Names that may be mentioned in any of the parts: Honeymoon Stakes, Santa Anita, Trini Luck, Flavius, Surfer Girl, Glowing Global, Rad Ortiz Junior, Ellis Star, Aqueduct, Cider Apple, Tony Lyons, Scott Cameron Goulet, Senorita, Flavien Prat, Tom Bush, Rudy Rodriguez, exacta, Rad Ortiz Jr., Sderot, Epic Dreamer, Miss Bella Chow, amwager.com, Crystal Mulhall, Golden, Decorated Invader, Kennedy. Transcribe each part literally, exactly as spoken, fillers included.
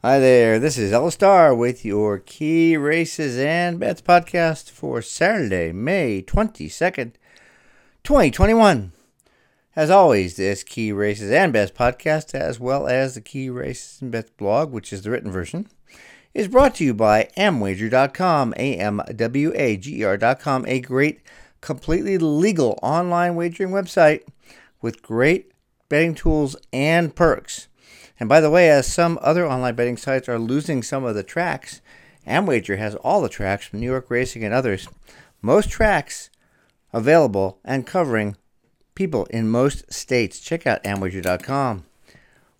Hi there, this is Ellis Star with your Key Races and Bets podcast for Saturday, May twenty-second, twenty twenty-one. As always, this Key Races and Bets podcast, as well as the Key Races and Bets blog, which is the written version, is brought to you by amwager dot com, A M W A G E R dot com, a great, completely legal online wagering website with great betting tools and perks. And by the way, as some other online betting sites are losing some of the tracks, Amwager has all the tracks from New York Racing and others. Most tracks available and covering people in most states. Check out amwager dot com.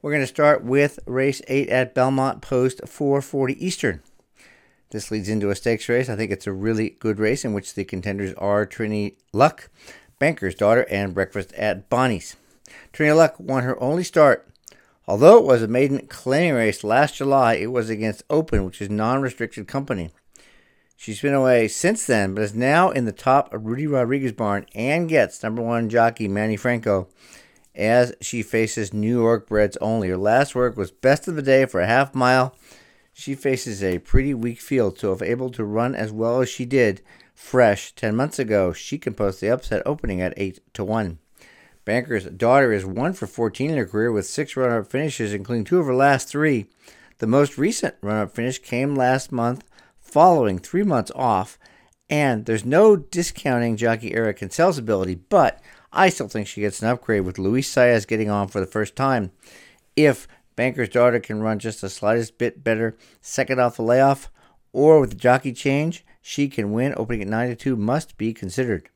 We're going to start with race eight at Belmont Post, four forty Eastern. This leads into a stakes race. I think it's a really good race in which the contenders are Trini Luck, Banker's Daughter, and Breakfast at Bonnie's. Trini Luck won her only start. Although it was a maiden claiming race last July, it was against Open, which is non-restricted company. She's been away since then, but is now in the top of Rudy Rodriguez barn and gets number one jockey Manny Franco as she faces New York breds only. Her last work was best of the day for a half mile. She faces a pretty weak field, so if able to run as well as she did fresh ten months ago, she can post the upset opening at eight to one. Banker's Daughter is one for fourteen in her career with six run-up finishes, including two of her last three. The most recent run-up finish came last month, following three months off, and there's no discounting jockey Eric Kinsel's ability, but I still think she gets an upgrade with Luis Saez getting on for the first time. If Banker's Daughter can run just the slightest bit better second off the layoff, or with the jockey change, she can win. Opening at nine to two must be considered.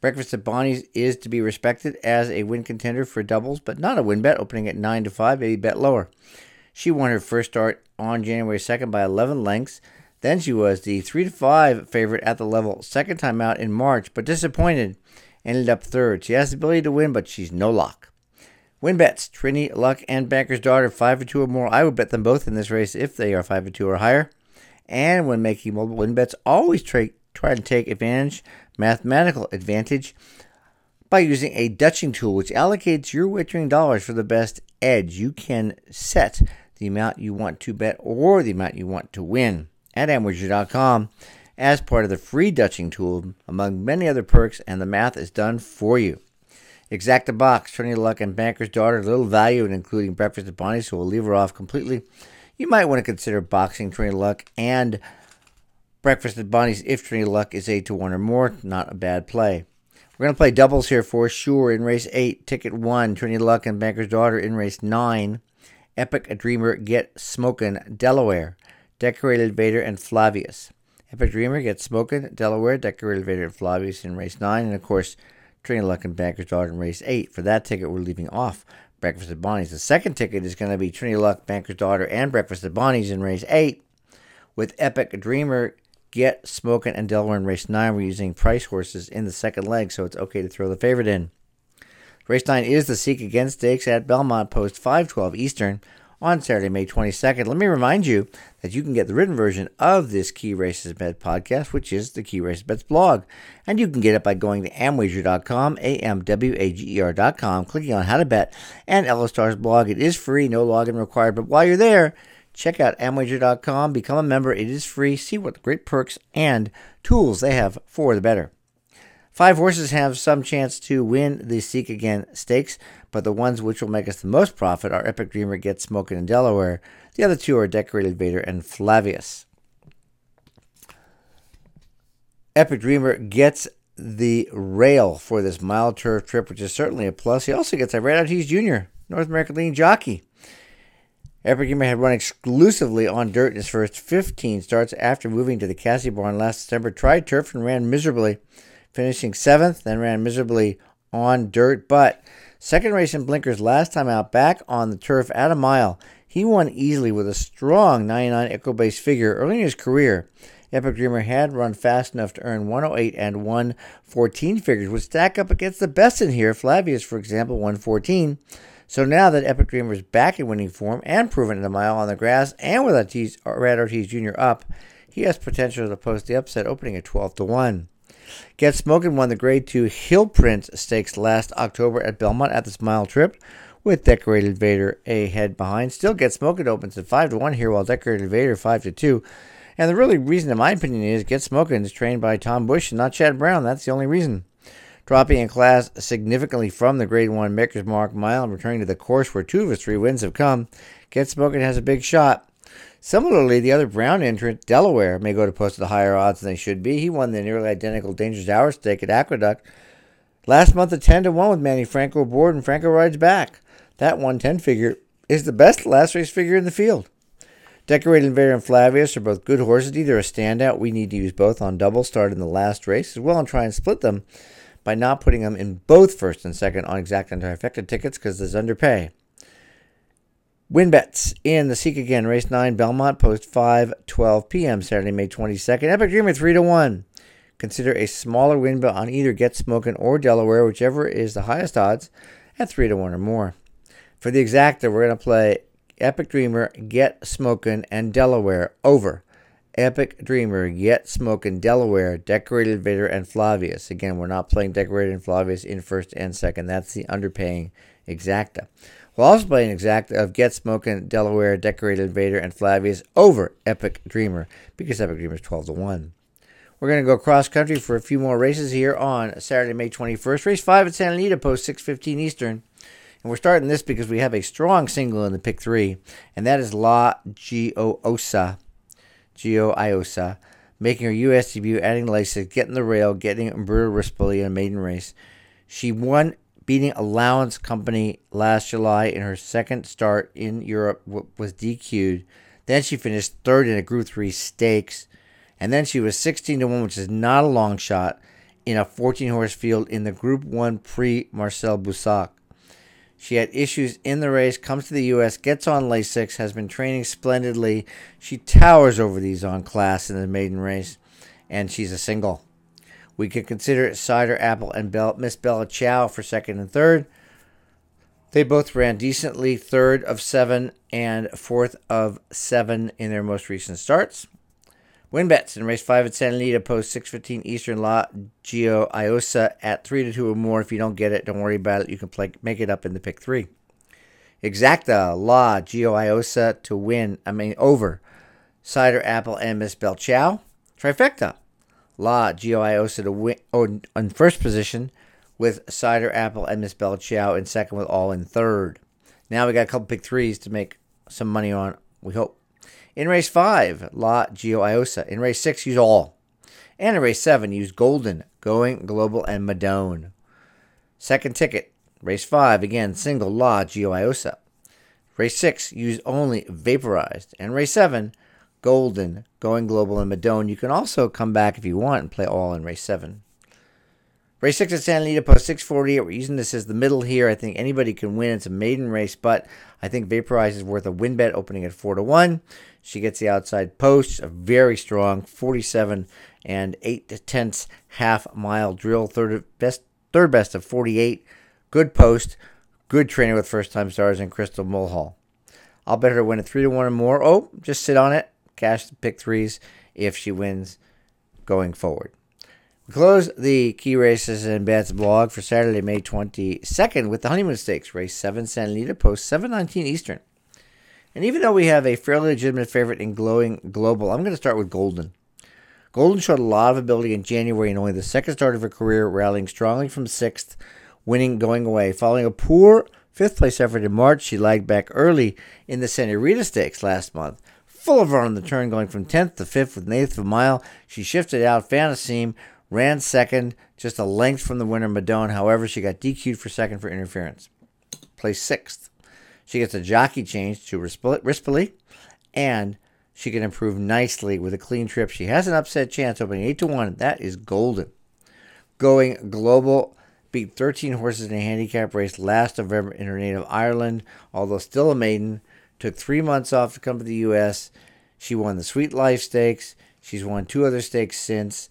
Breakfast at Bonnie's is to be respected as a win contender for doubles, but not a win bet, opening at nine to five, maybe bet lower. She won her first start on January second by eleven lengths. Then she was the three to five favorite at the level second time out in March, but disappointed, ended up third. She has the ability to win, but she's no lock. Win bets, Trini Luck and Banker's Daughter, five for two or more. I would bet them both in this race if they are five for two or higher. And when making multiple win bets, always try, try to take advantage mathematical advantage by using a Dutching tool, which allocates your wagering dollars for the best edge. You can set the amount you want to bet or the amount you want to win at amwager dot com as part of the free Dutching tool, among many other perks, and the math is done for you. Exacta box, Trini Luck and Banker's Daughter, little value in including Breakfast at Bonnie's, so we'll leave her off completely. You might want to consider boxing Trini Luck and Breakfast at Bonnie's if Trini Luck is eight to one or more. Not a bad play. We're going to play doubles here for sure in race eight. Ticket one, Trini Luck and Banker's Daughter in race nine. Epic Dreamer, Get Smokin', Delaware, Decorated Invader, and Flavius. Epic Dreamer, Get Smokin', Delaware, Decorated Invader, and Flavius in race nine. And, of course, Trini Luck and Banker's Daughter in race eight. For that ticket, we're leaving off Breakfast at Bonnie's. The second ticket is going to be Trini Luck, Banker's Daughter, and Breakfast at Bonnie's in race eight with Epic Dreamer, Get Smokin', and Delaware in race nine. We're using price horses in the second leg, so it's okay to throw the favorite in. Race nine is the Seek Again Stakes at Belmont Post, five twelve Eastern on Saturday, May twenty-second. Let me remind you that you can get the written version of this Key Races Bet podcast, which is the Key Races Bets blog. And you can get it by going to amwager dot com, A M W A G E R dot com, clicking on How to Bet, and Ellis Star's blog. It is free, no login required, but while you're there, check out amwager dot com, become a member. It is free. See what great perks and tools they have for the better. Five horses have some chance to win the Seek Again Stakes, but the ones which will make us the most profit are Epic Dreamer, Get Smokin', and Delaware. The other two are Decorated Vader and Flavius. Epic Dreamer gets the rail for this mile turf trip, which is certainly a plus. He also gets a Rad Ortiz Junior, North American leading jockey. Epic Dreamer had run exclusively on dirt in his first fifteen starts after moving to the Cassie barn last December. Tried turf and ran miserably, finishing seventh, then ran miserably on dirt. But second race in blinkers last time out, back on the turf at a mile, he won easily with a strong ninety-nine echo-based figure. Early in his career, Epic Dreamer had run fast enough to earn one oh eight and one fourteen figures, which stack up against the best in here. Flavius, for example, one fourteen. So now that Epic Dreamer is back in winning form and proven in a mile on the grass and with Ortiz, Rad Ortiz Junior up, he has potential to post the upset opening at twelve to one. Get Smokin' won the Grade two Hill Print Stakes last October at Belmont at this mile trip, with Decorated Invader a head behind. Still Get Smokin' opens at five to one here, while Decorated Invader five to two. And the really reason, in my opinion, is Get Smokin' is trained by Tom Bush and not Chad Brown. That's the only reason. Dropping in class significantly from the Grade one Maker's Mark Mile and returning to the course where two of his three wins have come, Get Smokin' has a big shot. Similarly, the other Brown entrant, Delaware, may go to post at higher odds than they should be. He won the nearly identical Dangerous Hour stake at Aqueduct last month at ten to one with Manny Franco aboard, and Franco rides back. That one ten figure is the best last race figure in the field. Decorated Invader and Flavius are both good horses. Either a standout, we need to use both on double start in the last race, as well and try and split them by not putting them in both first and second on exact and trifecta tickets because there's underpay. Win bets in the Seek Again, race nine, Belmont, post five twelve p.m. Saturday, May twenty-second. Epic Dreamer three to one. Consider a smaller win bet on either Get Smokin' or Delaware, whichever is the highest odds, at three to one or more. For the exacta, we're going to play Epic Dreamer, Get Smokin', and Delaware over Epic Dreamer, Get Smokin', Delaware, Decorated Invader, and Flavius. Again, we're not playing Decorated and Flavius in first and second. That's the underpaying exacta. We'll also play an exacta of Get Smokin', Delaware, Decorated Invader, and Flavius over Epic Dreamer, because Epic Dreamer is twelve to one. We're going to go cross-country for a few more races here on Saturday, May twenty-first. Race five at Santa Anita, post six fifteen Eastern. And we're starting this because we have a strong single in the pick three, and that is La Gioiosa. Gioiosa, making her U S debut, adding laces, getting the rail, getting Umberto Rispoli in a maiden race. She won beating Allowance Company last July in her second start in Europe, was D Q'd. Then she finished third in a Group three Stakes. And then she was sixteen to one, which is not a long shot, in a fourteen-horse field in the Group one Prix Marcel Boussac. She had issues in the race, comes to the U S, gets on Lasix, has been training splendidly. She towers over these on class in the maiden race, and she's a single. We could consider Cider Apple and Bell, Miss Bella Chow for second and third. They both ran decently, third of seven and fourth of seven in their most recent starts. Win bets in race five at Santa Anita, post six fifteen Eastern, La Gioiosa at three to two or more. If you don't get it, don't worry about it. You can play, make it up in the pick three. Exacta, La Gioiosa to win, I mean over Cider Apple and Miss Bella Chow. Trifecta, La Gioiosa to win oh, in first position with Cider Apple and Miss Bella Chow in second, with All in third. Now we got a couple pick threes to make some money on, we hope. In race five, La Gioiosa. In race six, use All. And in race seven, use Golden, Going Global, and Madone. Second ticket, race five, again, single, La Gioiosa. Race six, use only Vaporized. And race seven, Golden, Going Global, and Madone. You can also come back if you want and play All in race seven. Race six at Santa Anita, post six forty-eight. We're using this as the middle here. I think anybody can win. It's a maiden race, but I think Vaporized is worth a win bet, opening at four to one. She gets the outside post, a very strong forty-seven and eight tenths half mile drill, third best, third best of forty-eight. Good post, good trainer with first-time stars in Crystal Mulhall. I'll bet her to win at three to one or more. Oh, just sit on it. Cash the pick threes if she wins going forward. We close the Key Races and Bets blog for Saturday, May twenty-second with the Honeymoon Stakes, race seven, Santa Anita, post seven nineteen Eastern. And even though we have a fairly legitimate favorite in Glowing Global, I'm going to start with Golden. Golden showed a lot of ability in January and only the second start of her career, rallying strongly from sixth, winning going away. Following a poor fifth-place effort in March, she lagged back early in the Santa Rita Stakes last month. Full of run on the turn, going from tenth to fifth with an eighth of a mile, she shifted out Fantaseem, ran second, just a length from the winner, Madone. However, she got D Q'd for second for interference. Placed sixth. She gets a jockey change to Rispoli, and she can improve nicely with a clean trip. She has an upset chance, opening eight to one. That is Golden. Going Global beat thirteen horses in a handicap race last November in her native Ireland, although still a maiden. Took three months off to come to the U S. She won the Sweet Life Stakes. She's won two other stakes since.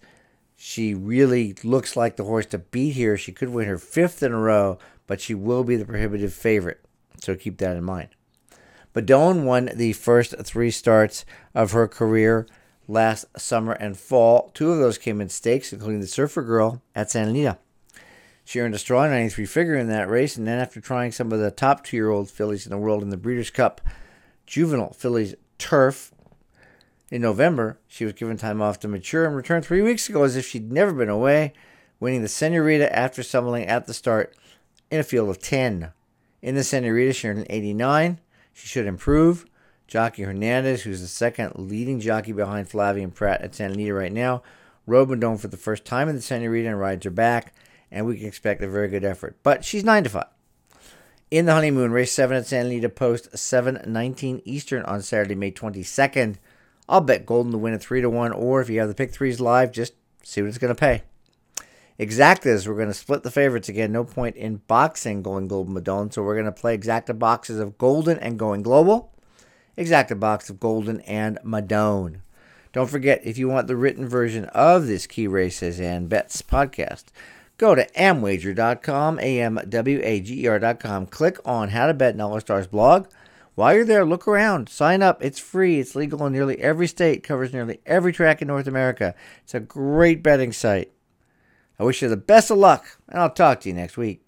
She really looks like the horse to beat here. She could win her fifth in a row, but she will be the prohibitive favorite. So keep that in mind. Madone won the first three starts of her career last summer and fall. Two of those came in stakes, including the Surfer Girl at Santa Anita. She earned a strong ninety-three figure in that race, and then after trying some of the top two-year-old fillies in the world in the Breeders' Cup Juvenile Fillies Turf in November, she was given time off to mature and returned three weeks ago as if she'd never been away, winning the Senorita after stumbling at the start in a field of ten. In the Senorita, she earned an eighty-nine. She should improve. Jockey Hernandez, who's the second leading jockey behind Flavien Prat at Santa Rita right now, rode Madone for the first time in the Senorita and rides her back, and we can expect a very good effort. But she's nine to five. In the Honeymoon, race seven at Santa Rita post seven nineteen Eastern on Saturday, May twenty-second. I'll bet Golden to win at three to one, or if you have the pick threes live, just see what it's going to pay. Exactas, we're going to split the favorites again. No point in boxing Going Global Madone, so we're going to play exacta boxes of Golden and Going Global. Exacta box of Golden and Madone. Don't forget, if you want the written version of this Key Races and Bets podcast, go to amwager dot com, A M W A G E R dot com. Click on How to Bet in All Stars blog. While you're there, look around. Sign up. It's free. It's legal in nearly every state. Covers nearly every track in North America. It's a great betting site. I wish you the best of luck, and I'll talk to you next week.